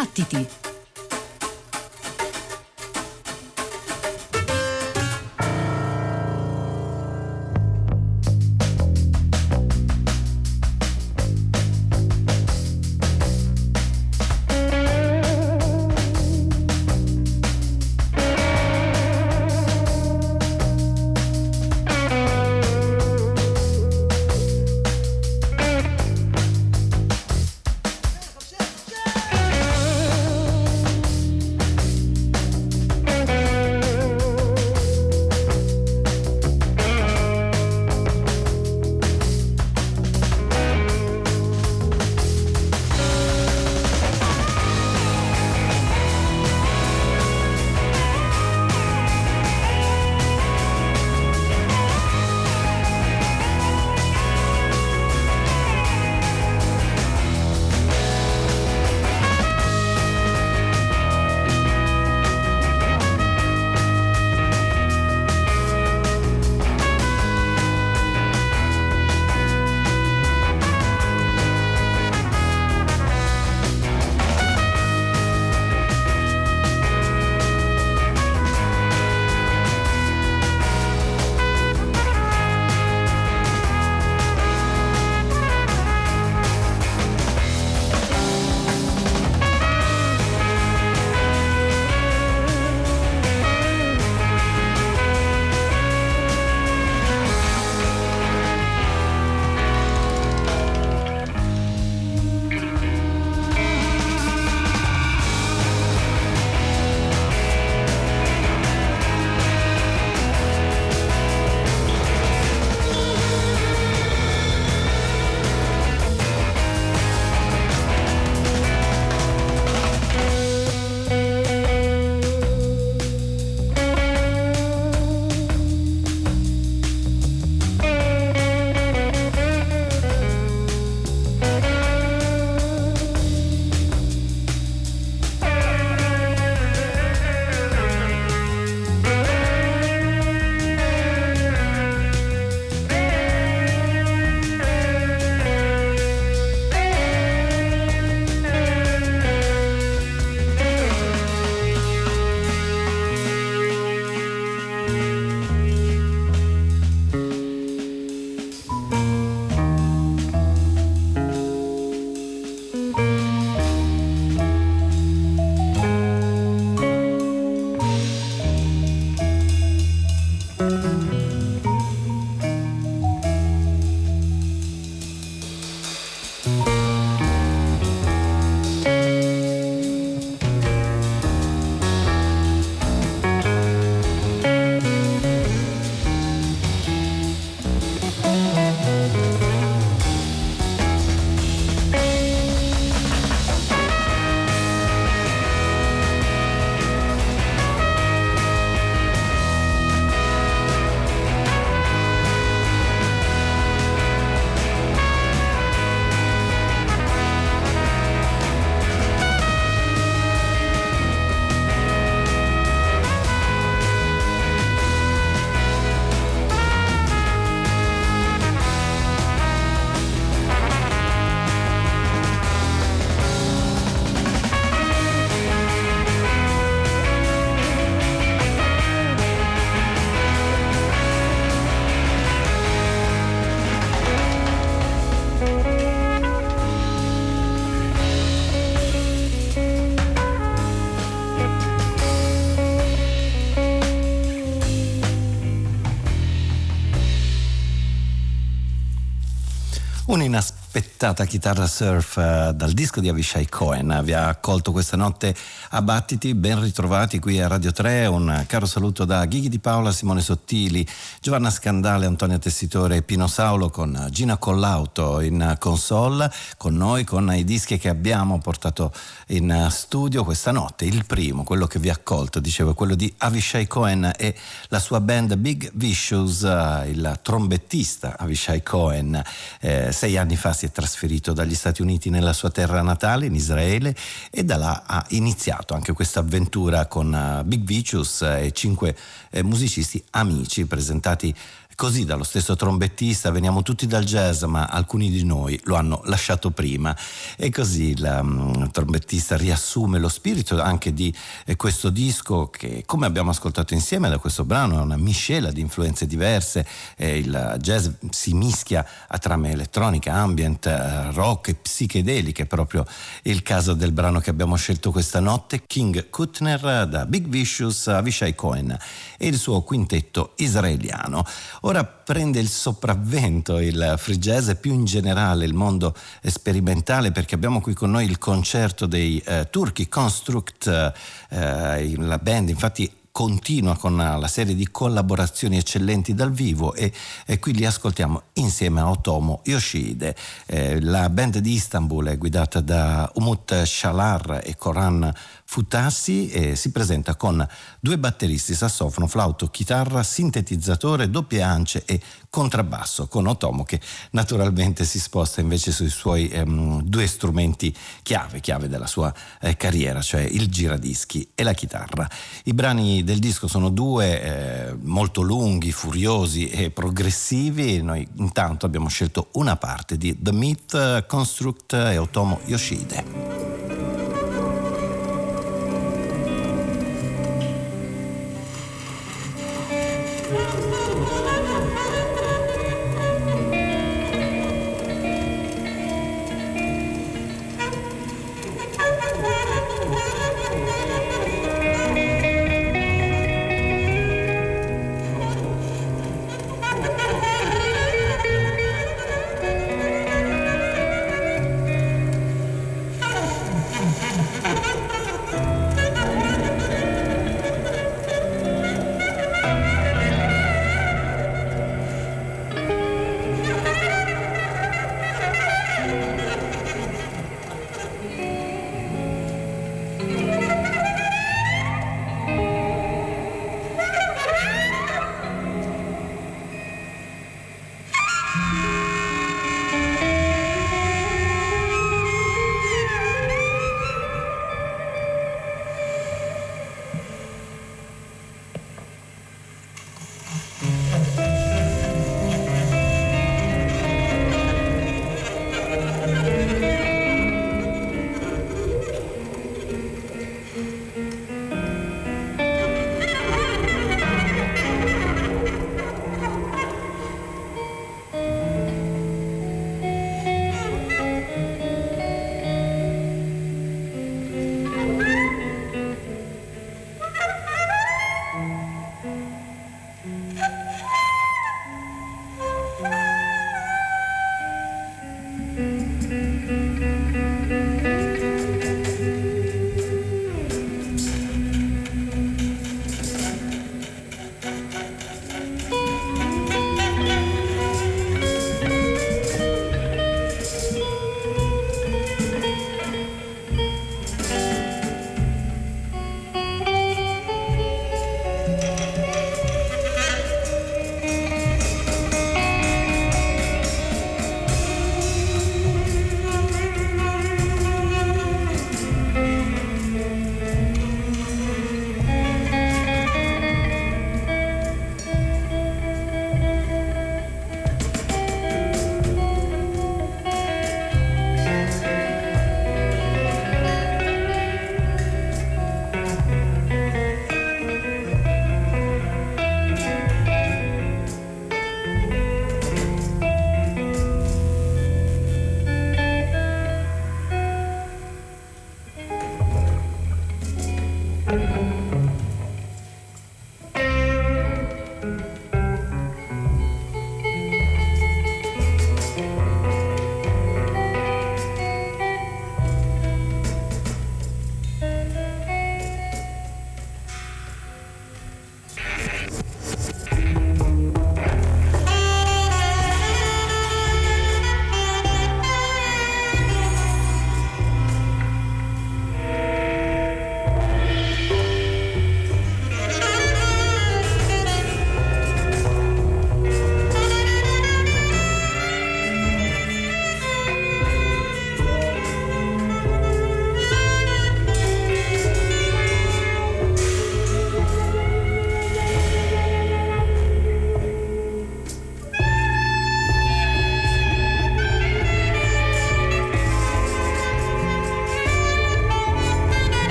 Battiti! Un'inaspettata chitarra surf dal disco di Avishai Cohen vi ha accolto questa notte a Battiti. Ben ritrovati qui a Radio 3, un caro saluto da Ghighi Di Paola, Simone Sottili, Giovanna Scandale, Antonio Tessitore e Pino Saulo, con Gina Collauto in console, con noi, con i dischi che abbiamo portato in studio questa notte. Il primo, quello che vi ha accolto, dicevo, quello di Avishai Cohen e la sua band Big Vicious. Il trombettista Avishai Cohen 6 anni fa si è trasferito dagli Stati Uniti nella sua terra natale, in Israele, e da là ha iniziato anche questa avventura con Big Vicious e 5 musicisti amici presentati Così dallo stesso trombettista, veniamo tutti dal jazz, ma alcuni di noi lo hanno lasciato prima. E così il trombettista riassume lo spirito anche di questo disco, che come abbiamo ascoltato insieme da questo brano è una miscela di influenze diverse. Il jazz si mischia a trame elettronica, ambient, rock e psichedeliche, proprio il caso del brano che abbiamo scelto questa notte, King Kuttner, da Big Vicious, Avishai Cohen e il suo quintetto israeliano. Ora prende il sopravvento il free jazz e più in generale il mondo sperimentale, perché abbiamo qui con noi il concerto dei turchi Konstrukt, la band infatti continua con la serie di collaborazioni eccellenti dal vivo e qui li ascoltiamo insieme a Otomo Yoshihide. La band di Istanbul è guidata da Umut Shalar e Koran Futassi e si presenta con 2 batteristi, sassofono, flauto, chitarra, sintetizzatore, doppie ance e contrabbasso, con Otomo che naturalmente si sposta invece sui suoi 2 strumenti chiave della sua carriera, cioè il giradischi e la chitarra. I brani del disco sono 2, molto lunghi, furiosi e progressivi, e noi intanto abbiamo scelto una parte di The Myth, Konstrukt e Otomo Yoshihide.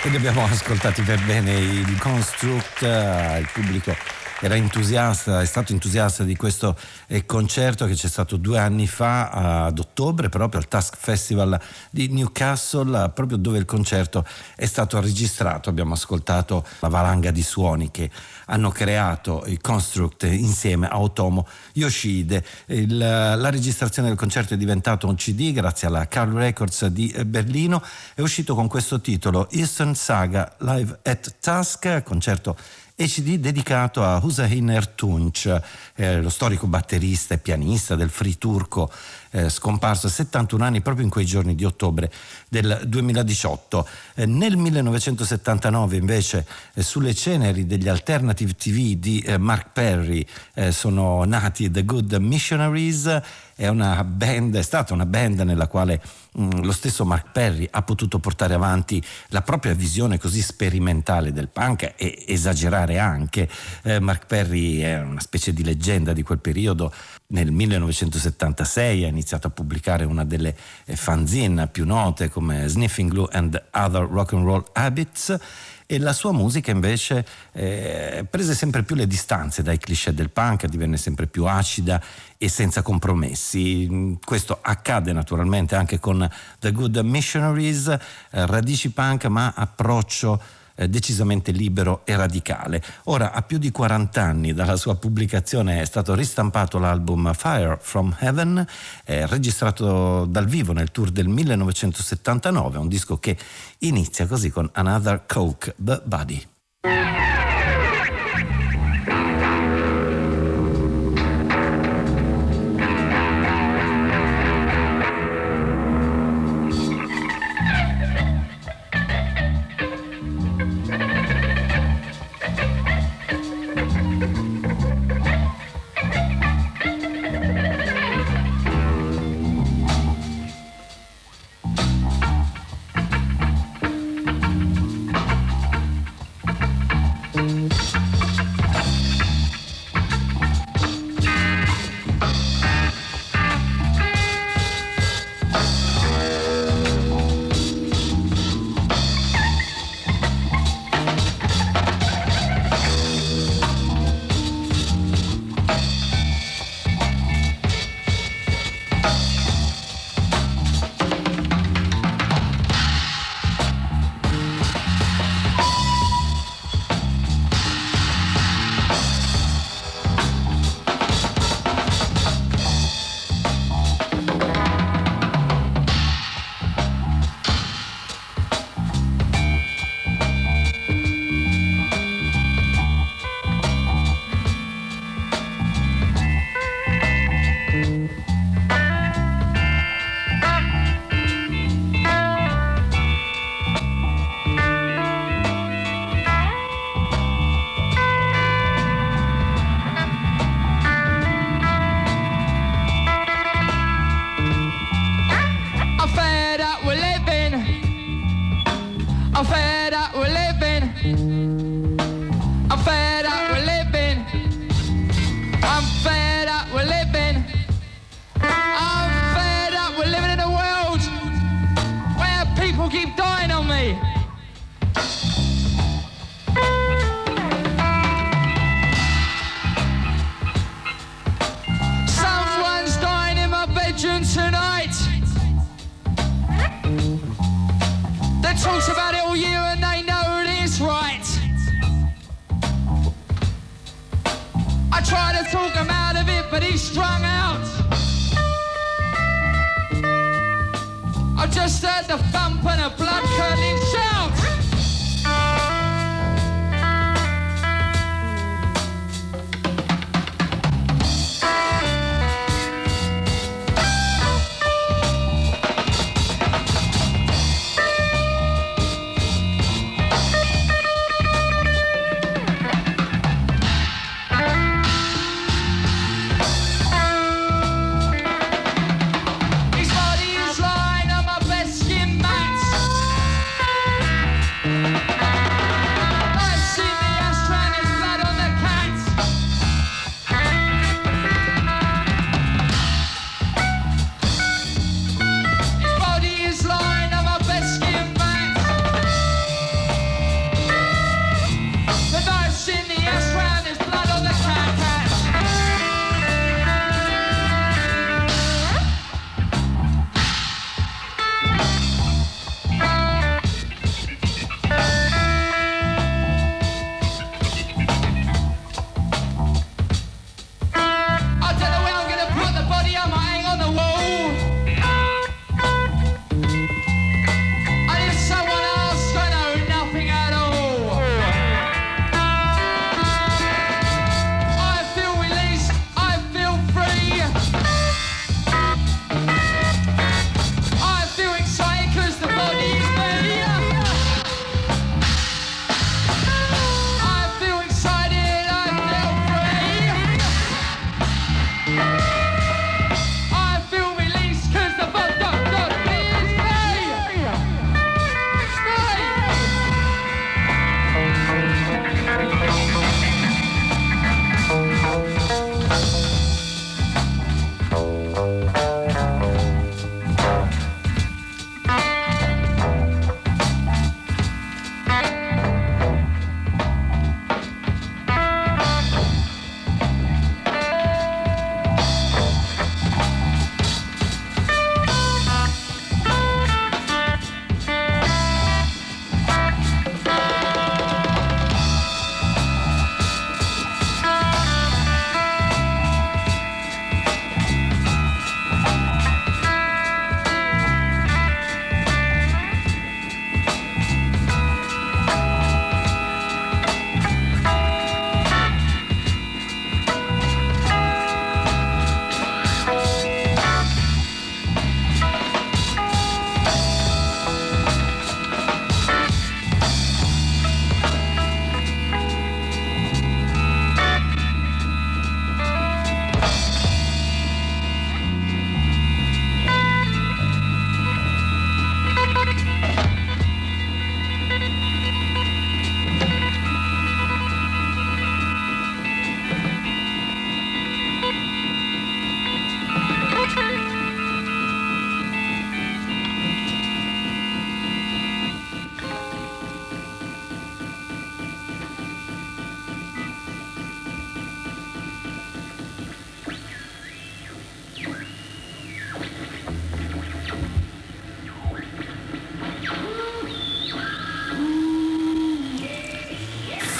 Quindi abbiamo ascoltati per bene il Konstrukt, il pubblico era entusiasta, è stato entusiasta di questo concerto che c'è stato 2 anni fa ad ottobre, proprio al Task Festival di Newcastle, proprio dove il concerto è stato registrato. Abbiamo ascoltato la valanga di suoni che hanno creato il Konstrukt insieme a Otomo Yoshihide. La registrazione del concerto è diventata un CD grazie alla Karl Records di Berlino, è uscito con questo titolo Eastern Saga Live at Task, concerto e CD dedicato a Hüseyin Ertunç, lo storico batterista e pianista del Free Turco, scomparso a 71 anni proprio in quei giorni di ottobre del 2018. Nel 1979 invece sulle ceneri degli Alternative TV di Mark Perry sono nati The Good Missionaries. È stata una band nella quale lo stesso Mark Perry ha potuto portare avanti la propria visione così sperimentale del punk e esagerare anche. Mark Perry è una specie di leggenda di quel periodo. Nel 1976 ha iniziato a pubblicare una delle fanzine più note come Sniffing Glue and Other Rock and Roll Habits, e la sua musica invece prese sempre più le distanze dai cliché del punk, divenne sempre più acida e senza compromessi. Questo accade naturalmente anche con The Good Missionaries, radici punk ma approccio decisamente libero e radicale. Ora, a più di 40 anni dalla sua pubblicazione, è stato ristampato l'album Fire From Heaven, registrato dal vivo nel tour del 1979, un disco che inizia così con Another Coke, The Body.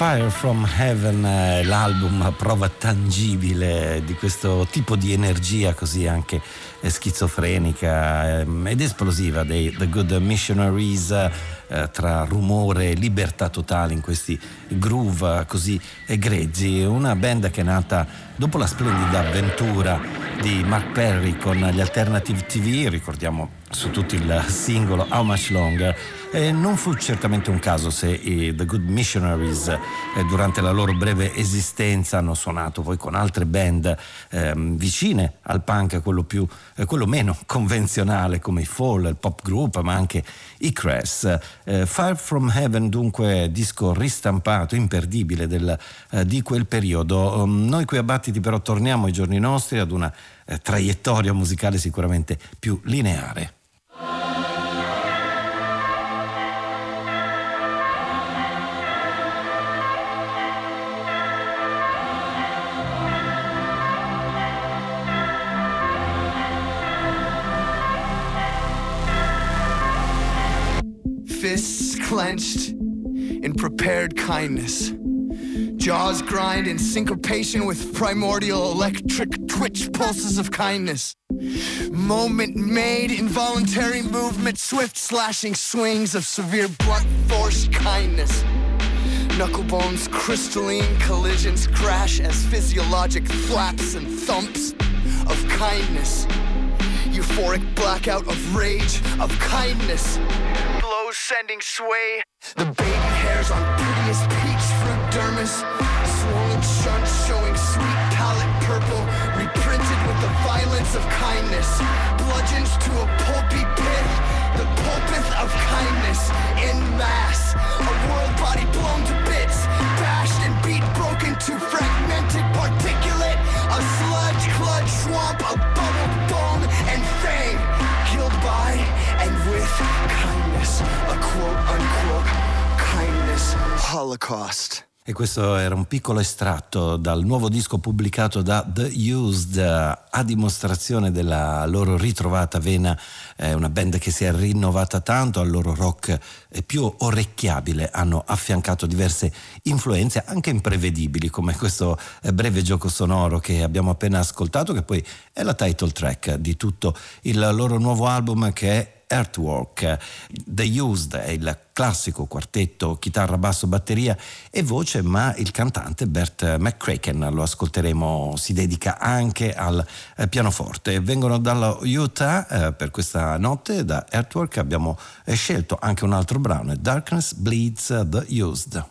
Fire From Heaven è l'album a prova tangibile di questo tipo di energia così anche schizofrenica ed esplosiva dei The Good Missionaries, tra rumore e libertà totale in questi groove così egregi. Una band che è nata dopo la splendida avventura di Mark Perry con gli Alternative TV, ricordiamo su tutto il singolo How Much Longer, e non fu certamente un caso se i The Good Missionaries durante la loro breve esistenza hanno suonato poi con altre band vicine al punk, quello meno convenzionale come i Fall, il pop group, ma anche i Crash. Fire From Heaven dunque, disco ristampato imperdibile di quel periodo. Noi qui a Battiti però torniamo ai giorni nostri, ad una traiettoria musicale sicuramente più lineare. Fists clenched in prepared kindness. Jaws grind in syncopation with primordial electric twitch pulses of kindness. Moment made involuntary movement, swift slashing swings of severe blunt force kindness. Knucklebones, crystalline collisions crash as physiologic flaps and thumps of kindness. Euphoric blackout of rage of kindness. Blows sending sway. The baby hairs on prettiest peach fruit dermis, swollen shunts showing sweet palette purple, reprinted with the violence of kindness. Bludgeons to a pulpy pith, the pulpit of kindness in mass. A world body blown to bits, bashed and beat, broken to fragmented particulate. A sludge clutch swamp of bubbled bone and fang, killed by and with kindness. A quote unquote kindness Holocaust. E questo era un piccolo estratto dal nuovo disco pubblicato da The Used, a dimostrazione della loro ritrovata vena, una band che si è rinnovata tanto, al loro rock più orecchiabile hanno affiancato diverse influenze anche imprevedibili come questo breve gioco sonoro che abbiamo appena ascoltato, che poi è la title track di tutto il loro nuovo album che è Artwork. The Used è il classico quartetto chitarra, basso, batteria e voce, ma il cantante Bert McCracken, lo ascolteremo, si dedica anche al pianoforte. Vengono dallo Utah per questa notte. Da Artwork abbiamo scelto anche un altro brano, Darkness Bleeds The Used.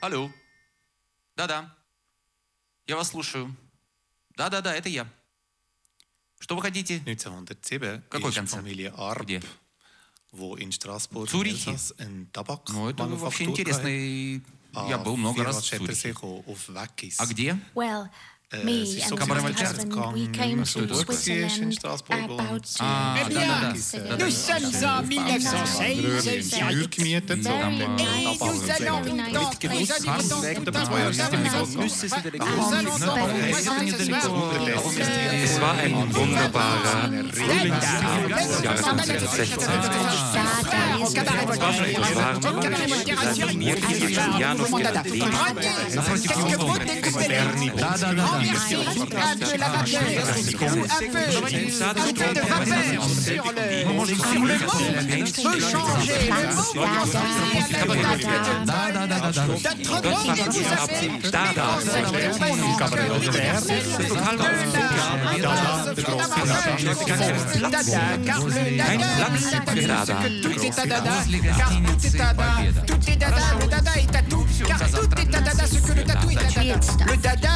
Алло. Да-да. Я вас слушаю. Да-да-да, это я. Что вы хотите? 1907 Какой концерт? Фамилия Арп, где? Wo in Straßburg, Цюрихе. Ну, это вообще интересно. Я был много раз в Цюрихе. А где? Nous sommes en 1916. Es war ein wunderbarer Frühlingsjahr. Le dada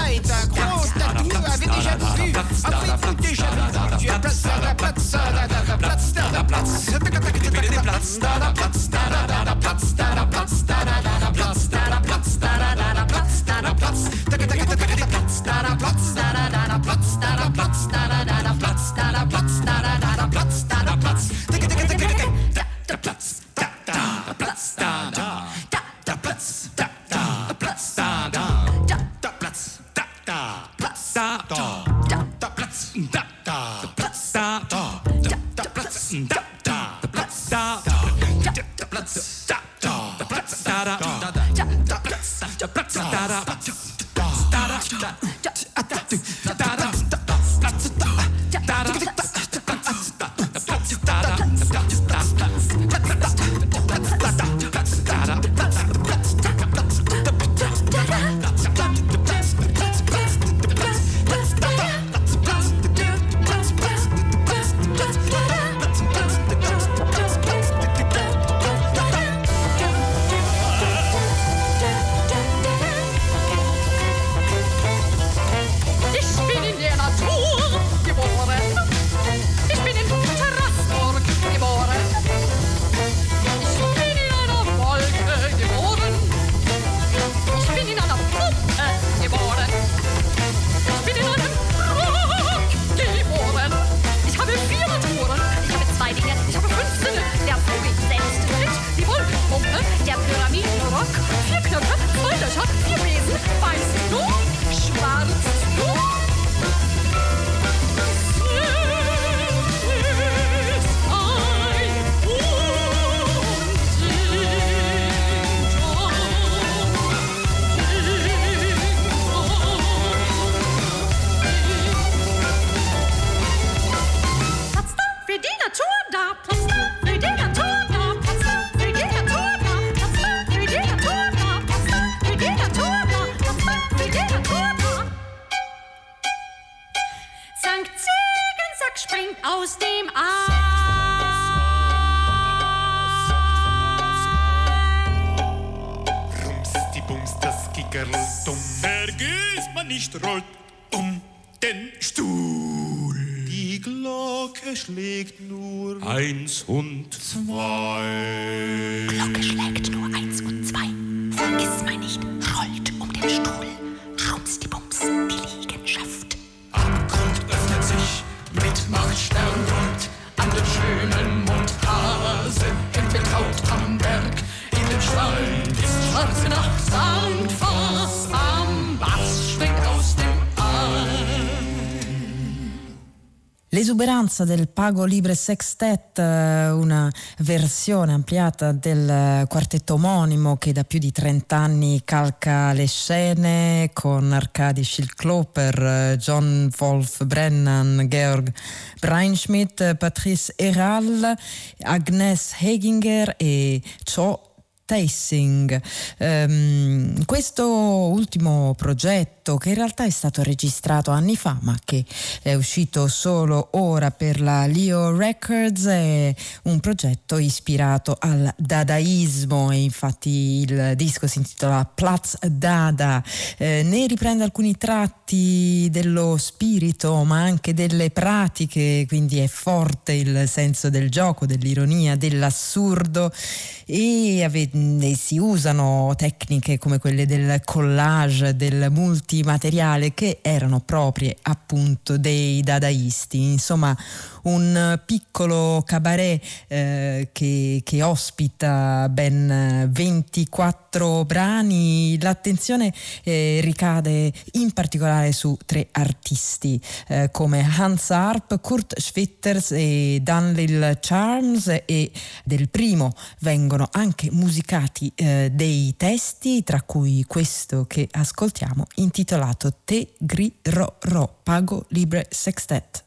est un gros tatou, avait déjà tout vu, après tout déjà vu, tu as Platz Dada, Platz Dada, Platz Dada, Platz Dada, Platz Dada, Platz Dada, Platz Dada, Platz Dada, Platz Dada, Platz Dada, Platz Dada, Platz Dada, Platz Dada, Platz Dada, Platz Dada, Platz Dada, Platz Dada, Platz Dada, Platz Dada, Platz Dada, Platz Dada, Platz Dada, Platz Dada. Da da da da Platz da da Platz da da da Platz da da Platz da da Platz da da Platz da da da Platz da Platz da da Platz da da da L'esuberanza del Pago Libre Sextet, una versione ampliata del quartetto omonimo che da più di 30 anni calca le scene con Arkady Shilkloper, John Wolf Brennan, Georg Breinschmidt, Patrice Eral, Agnes Heginger e Cho Teising. Questo ultimo progetto progetto che in realtà è stato registrato anni fa ma che è uscito solo ora per la Leo Records. È un progetto ispirato al dadaismo e infatti il disco si intitola Platz Dada, ne riprende alcuni tratti dello spirito ma anche delle pratiche, quindi è forte il senso del gioco, dell'ironia, dell'assurdo e si usano tecniche come quelle del collage, del multimateriale che erano proprie appunto dei dadaisti. Insomma, un piccolo cabaret che ospita ben 24 brani. L'attenzione ricade in particolare su tre artisti come Hans Arp, Kurt Schwitters e Danlil Charms, e del primo vengono anche musicati dei testi, tra cui questo che ascoltiamo intitolato Te Gri Ro Ro, Pago Libre Sextet.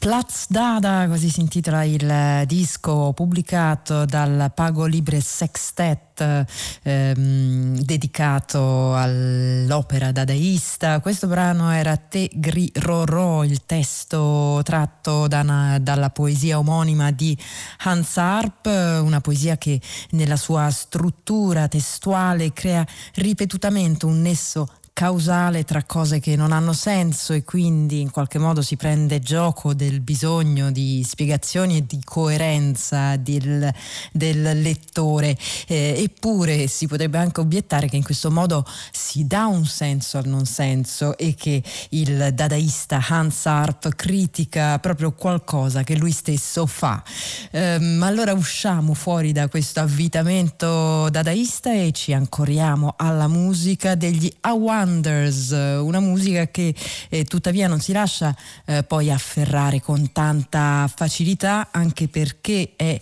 Platz Dada, così si intitola il disco pubblicato dal Pago Libre Sextet, dedicato all'opera dadaista. Questo brano era Te Gri Ro Ro, il testo tratto dalla poesia omonima di Hans Arp, una poesia che nella sua struttura testuale crea ripetutamente un nesso causale tra cose che non hanno senso, e quindi in qualche modo si prende gioco del bisogno di spiegazioni e di coerenza del lettore. Eppure si potrebbe anche obiettare che in questo modo si dà un senso al non senso, e che il dadaista Hans Arp critica proprio qualcosa che lui stesso fa. Ma allora usciamo fuori da questo avvitamento dadaista e ci ancoriamo alla musica degli Awanders, una musica che tuttavia non si lascia poi afferrare con tanta facilità, anche perché è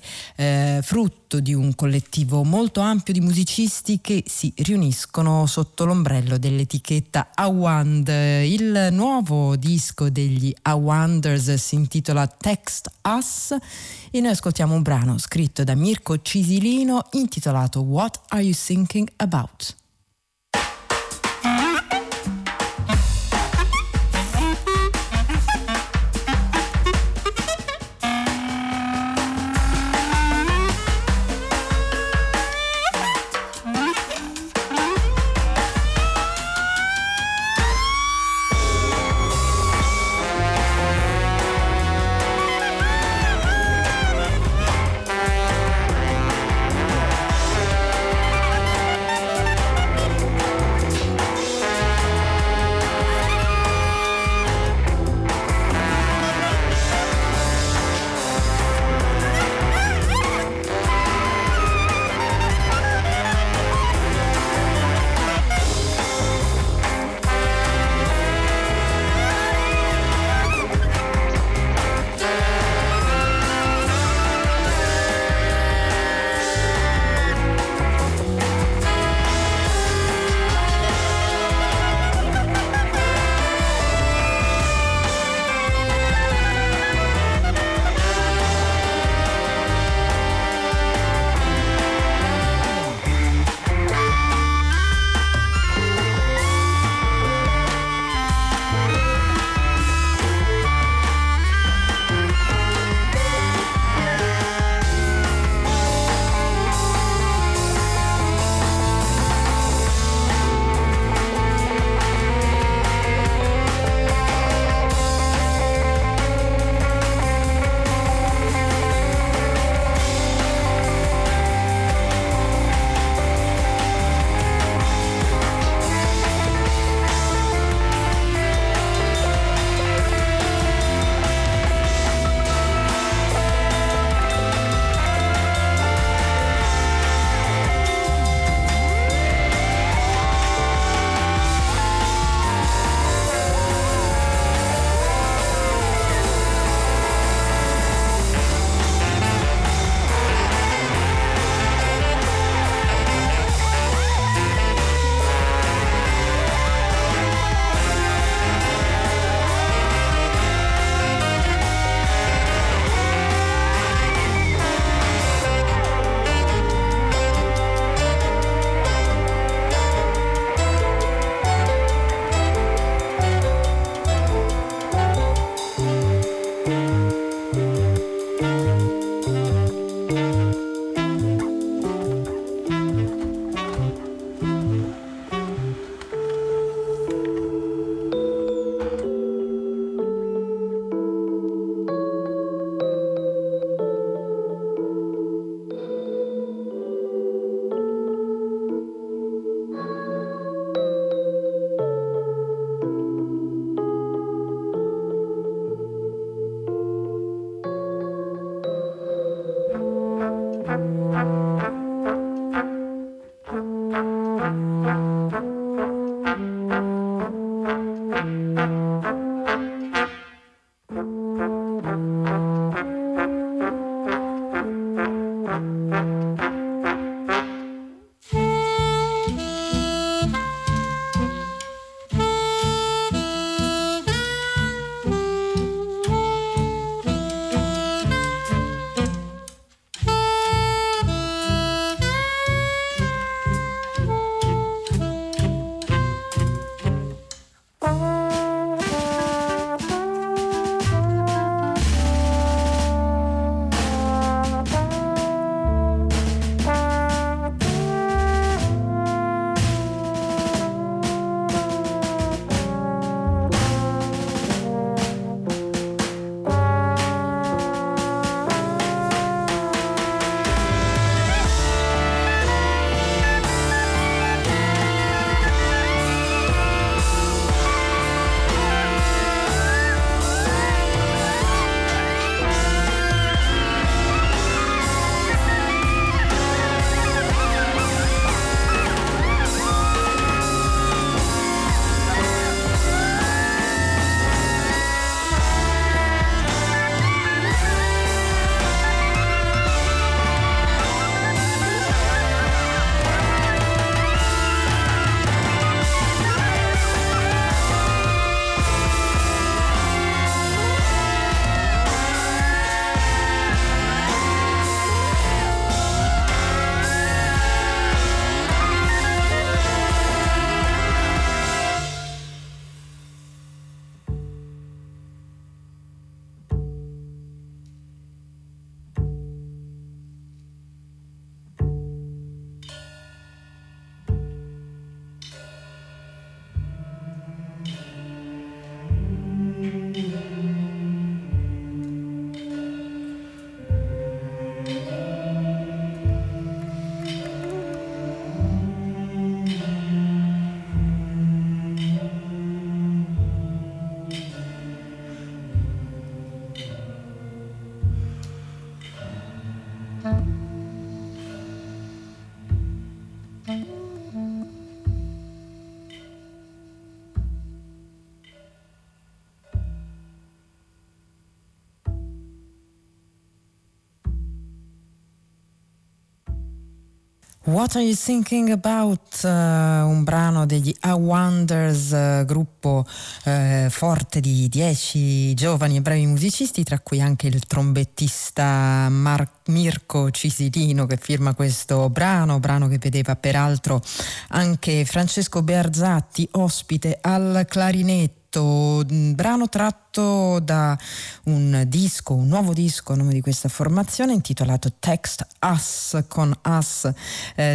frutto di un collettivo molto ampio di musicisti che si riuniscono sotto l'ombrello dell'etichetta Awand. Il nuovo disco degli Awanders si intitola Text Us e noi ascoltiamo un brano scritto da Mirko Cisilino intitolato What Are You Thinking About? What Are You Thinking About? Un brano degli Awanders, gruppo forte di 10 giovani e bravi musicisti, tra cui anche il trombettista Mirko Cisilino, che firma questo brano che vedeva peraltro anche Francesco Bearzatti ospite al clarinetto. Brano tratto da un nuovo disco a nome di questa formazione, intitolato Text Us, con Us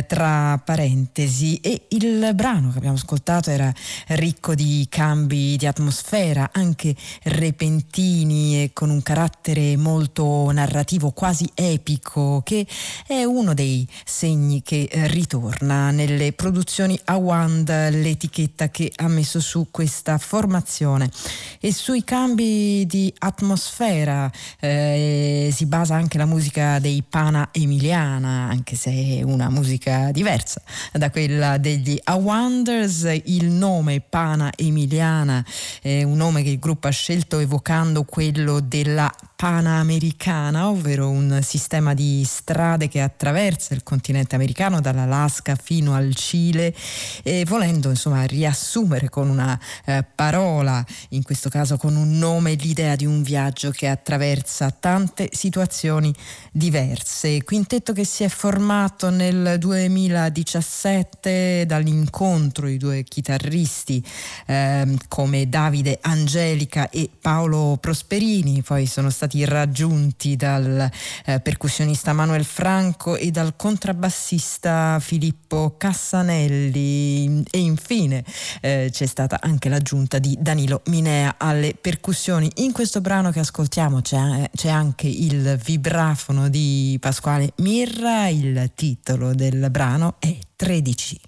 tra parentesi, e il brano che abbiamo ascoltato era ricco di cambi di atmosfera, anche repentini, e con un carattere molto narrativo, quasi epico, che è uno dei segni che ritorna nelle produzioni Awand, l'etichetta che ha messo su questa formazione. E sui cambi di atmosfera si basa anche la musica dei Pana Emiliana, anche se è una musica diversa da quella degli Awanders. Il nome Pana Emiliana è un nome che il gruppo ha scelto evocando quello della Panamericana, ovvero un sistema di strade che attraversa il continente americano dall'Alaska fino al Cile, e volendo insomma riassumere con una parola, in questo caso con un nome, l'idea di un viaggio che attraversa tante situazioni diverse. Quintetto che si è formato nel 2017 dall'incontro di due chitarristi come Davide Angelica e Paolo Prosperini, poi sono stati raggiunti dal percussionista Manuel Franco e dal contrabbassista Filippo Cassanelli, e infine c'è stata anche l'aggiunta di Danilo Minea alle percussioni. In questo brano che ascoltiamo c'è anche il vibrafono di Pasquale Mirra. Il titolo del brano è 13.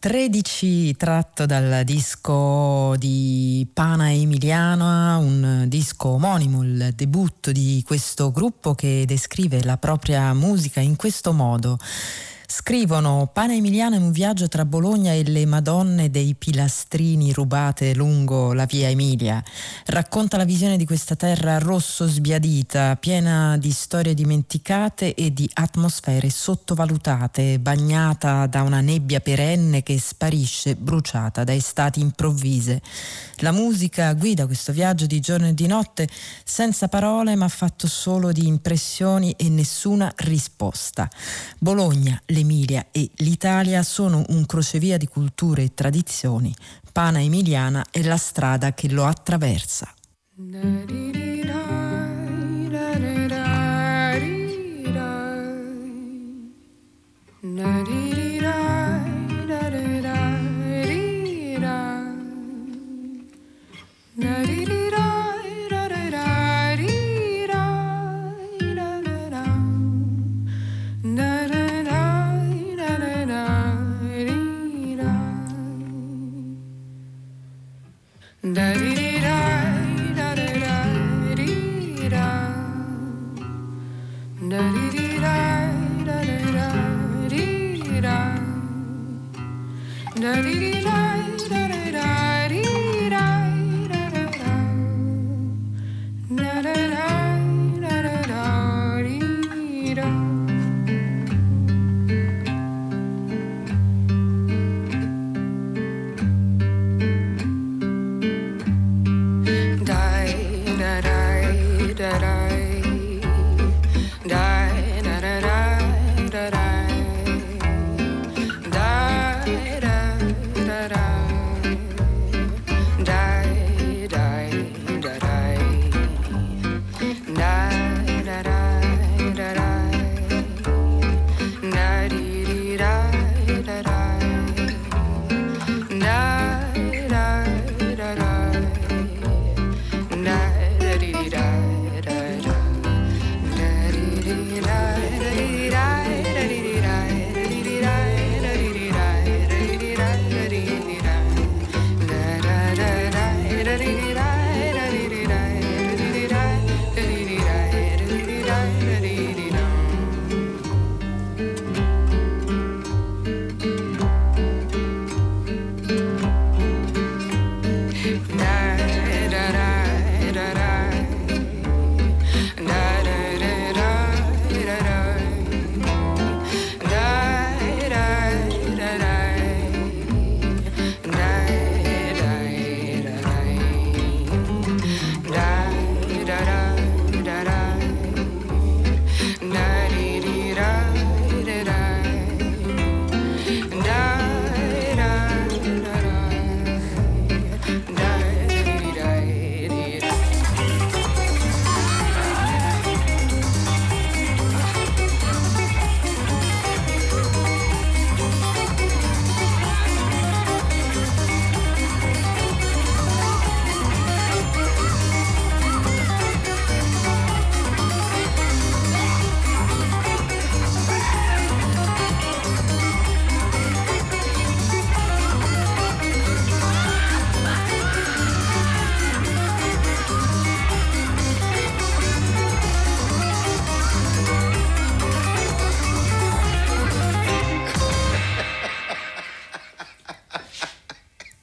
13 tratto dal disco di Pana Emiliana, un disco omonimo, il debutto di questo gruppo che descrive la propria musica in questo modo. Scrivono: Pana Emiliana in un viaggio tra Bologna e le Madonne dei Pilastrini rubate lungo la via Emilia. Racconta la visione di questa terra rosso sbiadita, piena di storie dimenticate e di atmosfere sottovalutate, bagnata da una nebbia perenne che sparisce bruciata da estati improvvise. La musica guida questo viaggio di giorno e di notte, senza parole ma fatto solo di impressioni e nessuna risposta. Bologna, l'Emilia e l'Italia sono un crocevia di culture e tradizioni. Pana Emiliana è la strada che lo attraversa.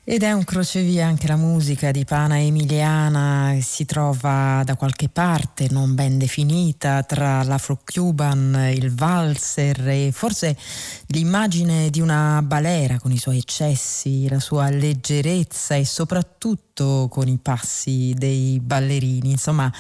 Ed è un crocevia anche la musica di Pana Emiliana, si trova da qualche parte non ben definita tra l'afro-cuban, il valser e forse l'immagine di una balera con i suoi eccessi, la sua leggerezza e soprattutto con i passi dei ballerini. Insomma,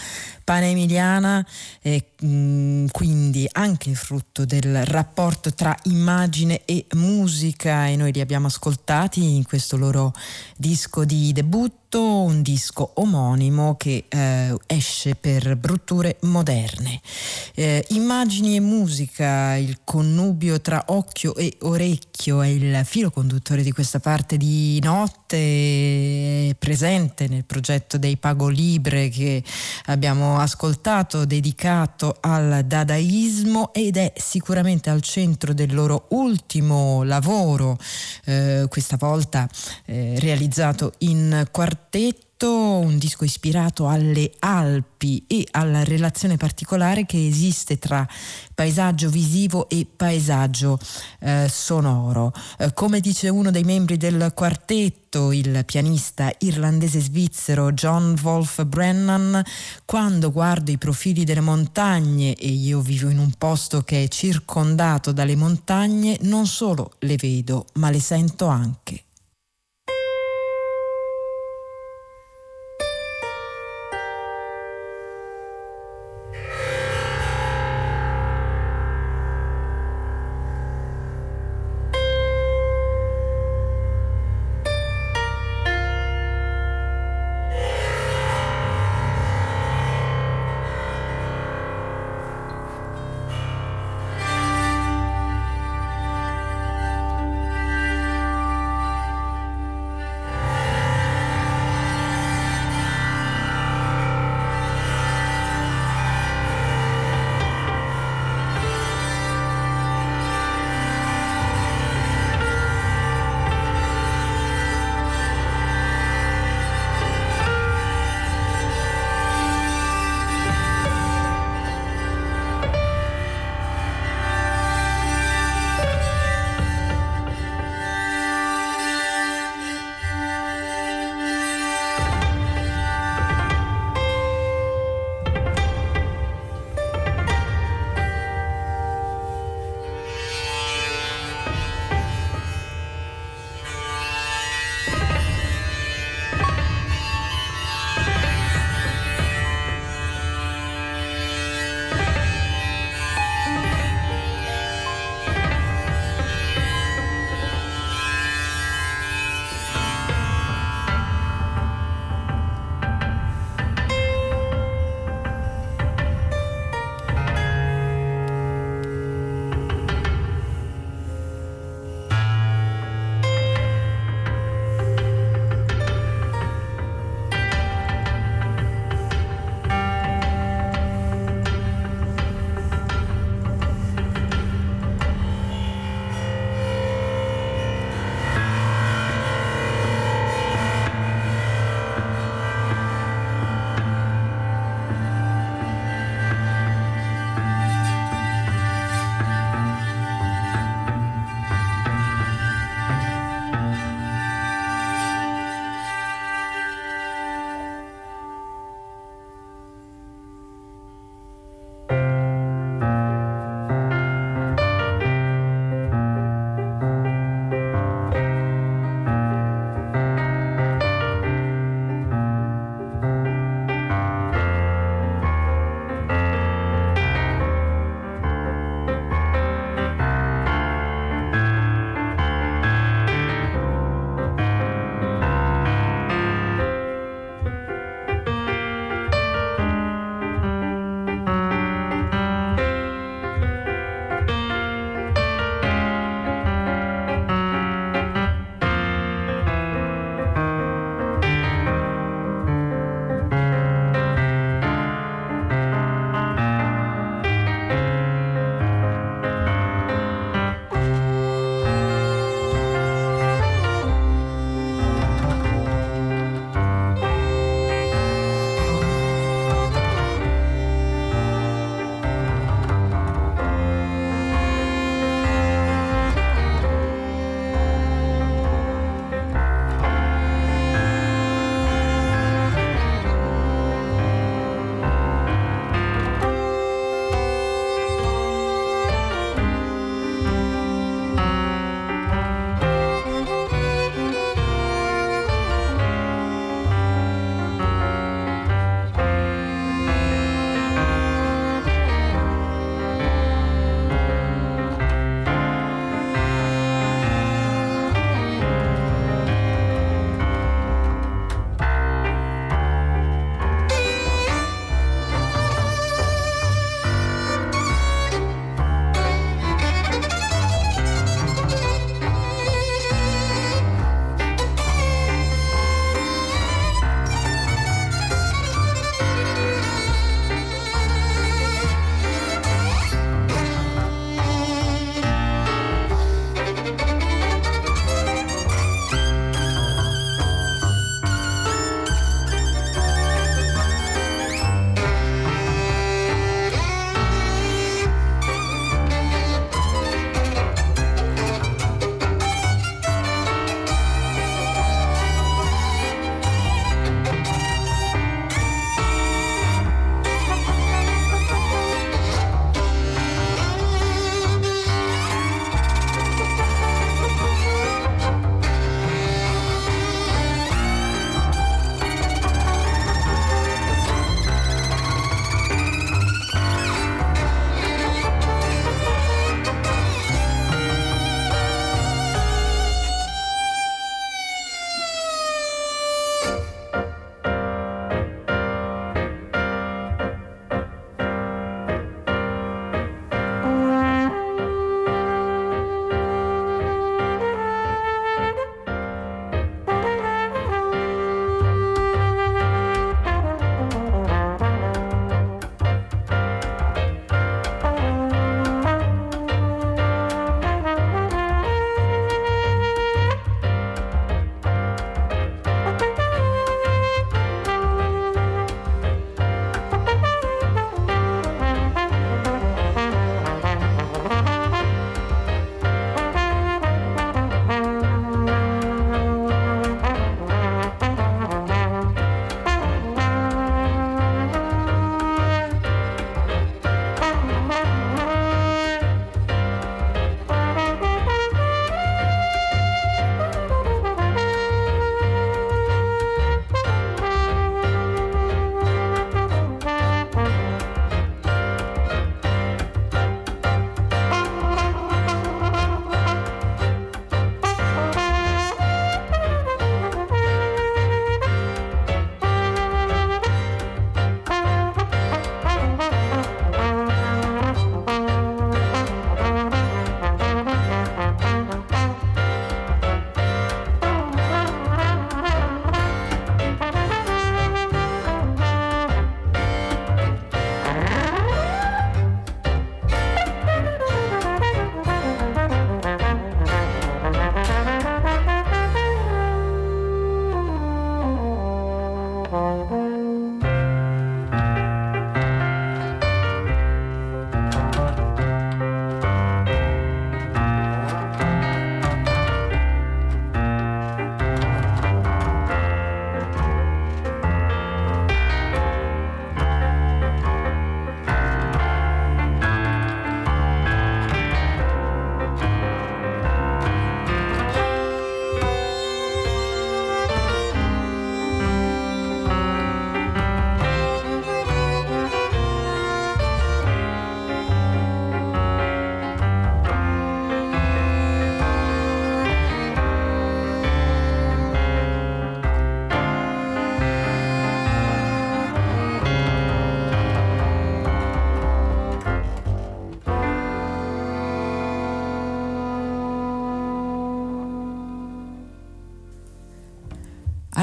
Pana Emiliana è quindi anche frutto del rapporto tra immagine e musica e noi li abbiamo ascoltati in questo loro disco di debutto. 2008 un disco omonimo che esce per Brutture Moderne. Immagini e musica, il connubio tra occhio e orecchio è il filo conduttore di questa parte di notte, presente nel progetto dei Pago Libre che abbiamo ascoltato, dedicato al dadaismo, ed è sicuramente al centro del loro ultimo lavoro, questa volta realizzato in quartetto, un disco ispirato alle Alpi e alla relazione particolare che esiste tra paesaggio visivo e paesaggio sonoro. Come dice uno dei membri del quartetto, il pianista irlandese-svizzero John Wolf Brennan, quando guardo i profili delle montagne, e io vivo in un posto che è circondato dalle montagne, non solo le vedo, ma le sento anche.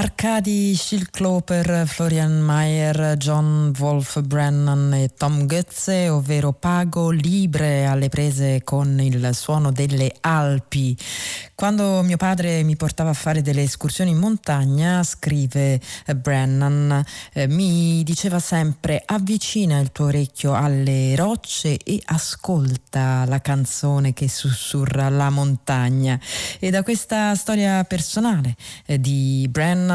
Arkady Shilkloper, Florian Mayer, John Wolf Brennan e Tom Goetze, ovvero Pago Libre, alle prese con il suono delle Alpi. Quando mio padre mi portava a fare delle escursioni in montagna, scrive Brennan, mi diceva sempre: avvicina il tuo orecchio alle rocce e ascolta la canzone che sussurra la montagna. E da questa storia personale di Brennan,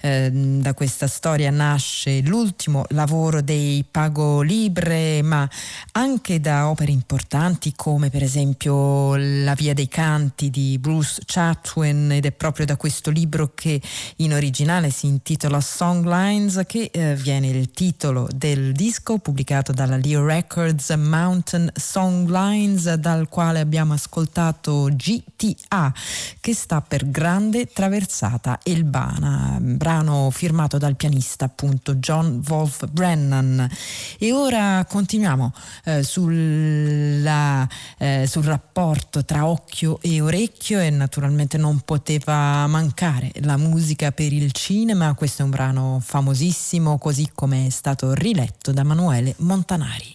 da questa storia nasce l'ultimo lavoro dei Pago Libre, ma anche da opere importanti come per esempio La Via dei Canti di Bruce Chatwin, ed è proprio da questo libro, che in originale si intitola Songlines, che viene il titolo del disco pubblicato dalla Leo Records, Mountain Songlines, dal quale abbiamo ascoltato GTA, che sta per Grande Traversata Elbana, brano firmato dal pianista appunto John Wolf Brennan. E ora continuiamo sul rapporto tra occhio e orecchio, e naturalmente non poteva mancare la musica per il cinema. Questo è un brano famosissimo, così come è stato riletto da Emanuele Montanari.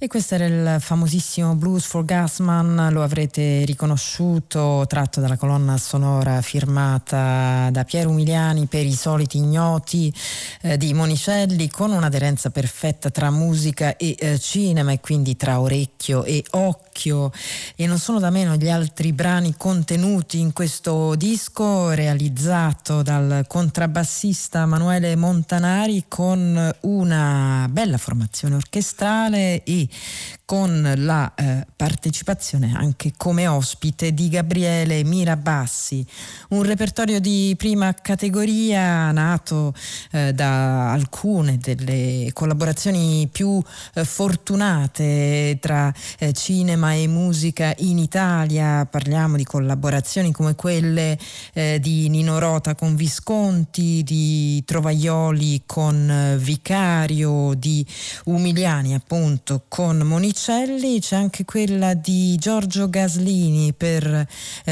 E questo era il famosissimo Blues for Gasman, lo avrete riconosciuto, tratto dalla colonna sonora firmata da Piero Umiliani per I soliti ignoti di Monicelli, con un'aderenza perfetta tra musica e cinema, e quindi tra orecchio e occhio. E non sono da meno gli altri brani contenuti in questo disco, realizzato dal contrabbassista Emanuele Montanari con una bella formazione orchestrale e con la partecipazione anche come ospite di Gabriele Mirabassi. Un repertorio di prima categoria, nato da alcune delle collaborazioni più fortunate tra cinema e musica in Italia. Parliamo di collaborazioni come quelle di Nino Rota con Visconti, di Trovaioli con Vicario, di Umiliani appunto con Monicelli. C'è anche quella di Giorgio Gaslini per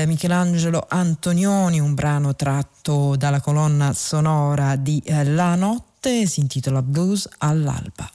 Michelangelo Antonioni, un brano tratto dalla colonna sonora di La Notte, si intitola Blues all'alba.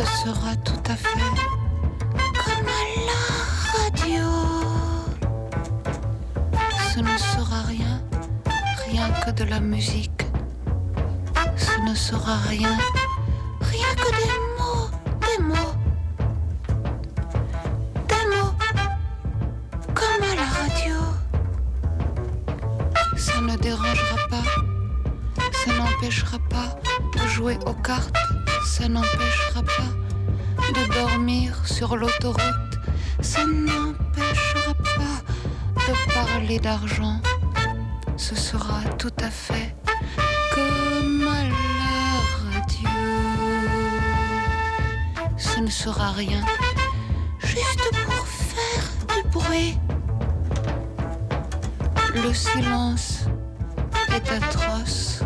ce sera tout à fait comme à la radio. Ce ne sera rien, rien que de la musique. Ce ne sera rien, rien que des mots, des mots. Des mots, comme à la radio. Ça ne dérangera pas, ça n'empêchera pas de jouer aux cartes. Ça n'empêchera pas de dormir sur l'autoroute. Ça n'empêchera pas de parler d'argent. Ce sera tout à fait comme à la radio. Ce ne sera rien, juste pour faire du bruit. Le silence est atroce.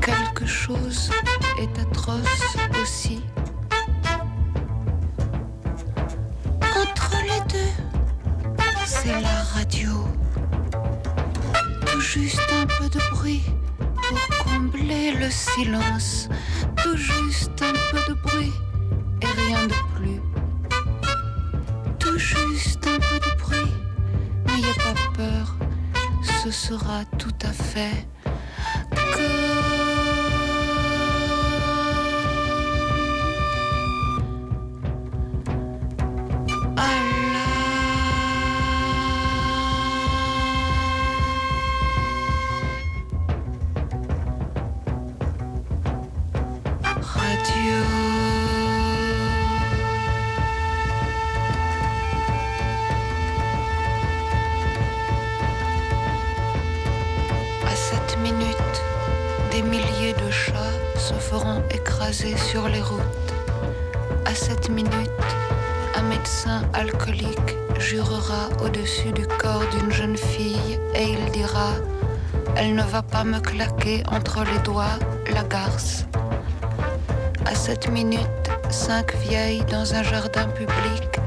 Quelque chose est atroce aussi. Entre les deux, c'est la radio. Tout juste un peu de bruit pour combler le silence. Tout juste un peu de bruit et rien de plus. Tout juste un peu de bruit, n'ayez pas peur. Ce sera tout à fait comme... sur les routes. À cette minute, un médecin alcoolique jurera au-dessus du corps d'une jeune fille et il dira « Elle ne va pas me claquer entre les doigts, la garce. » À cette minute, 5 vieilles dans un jardin public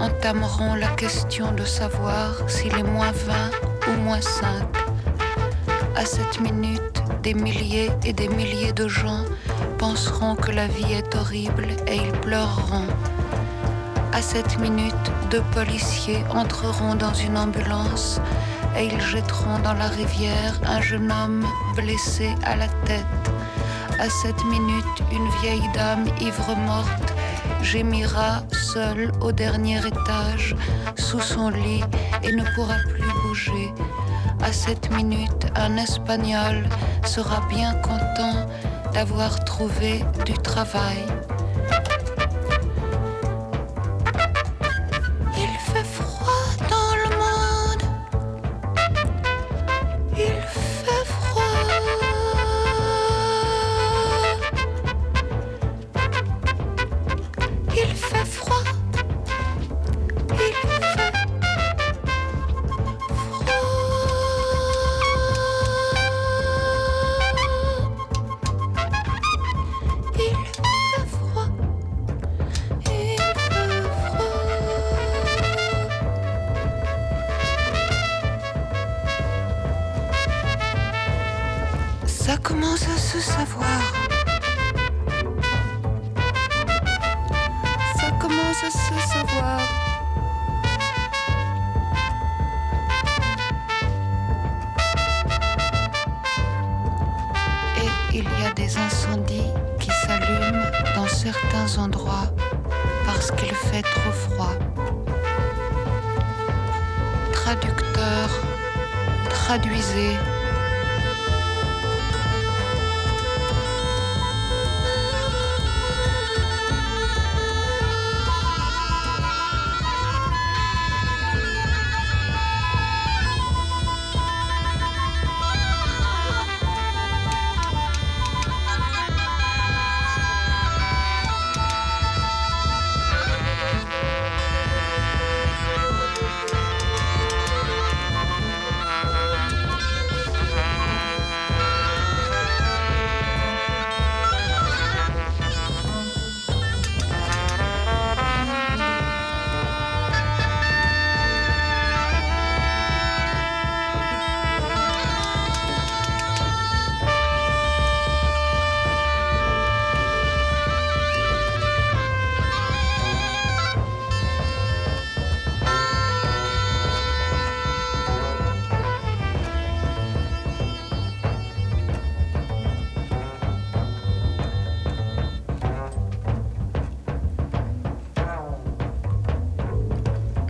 entameront la question de savoir s'il est -20 ou -5. À cette minute, des milliers et des milliers de gens penseront que la vie est horrible et ils pleureront. À cette minute, 2 policiers entreront dans une ambulance et ils jetteront dans la rivière un jeune homme blessé à la tête. À cette minute, une vieille dame ivre-morte gémira seule au dernier étage sous son lit et ne pourra plus bouger. À cette minute, un Espagnol sera bien content d'avoir trouvé du travail. Il fait froid dans le monde. Il fait froid. Il fait froid. Il fait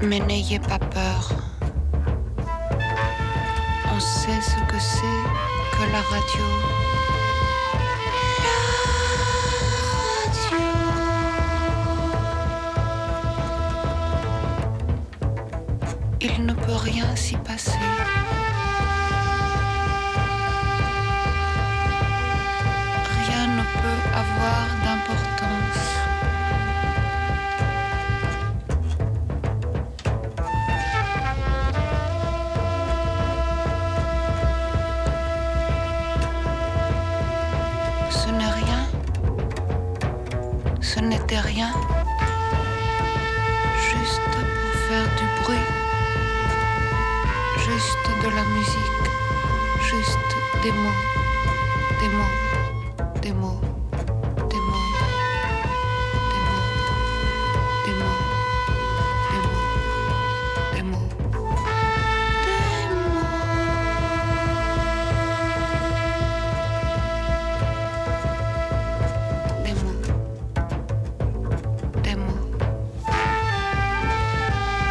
Mais n'ayez pas peur. On sait ce que c'est que la radio. Il ne peut rien s'y passer. Rien ne peut avoir d'importance. Ce n'est rien. Ce n'était rien. Juste pour faire du bruit. Juste de la musique, juste des mots, des mots, des mots, des mots, des mots, des mots, des mots, des mots, des mots, des mots, des mots, des mots.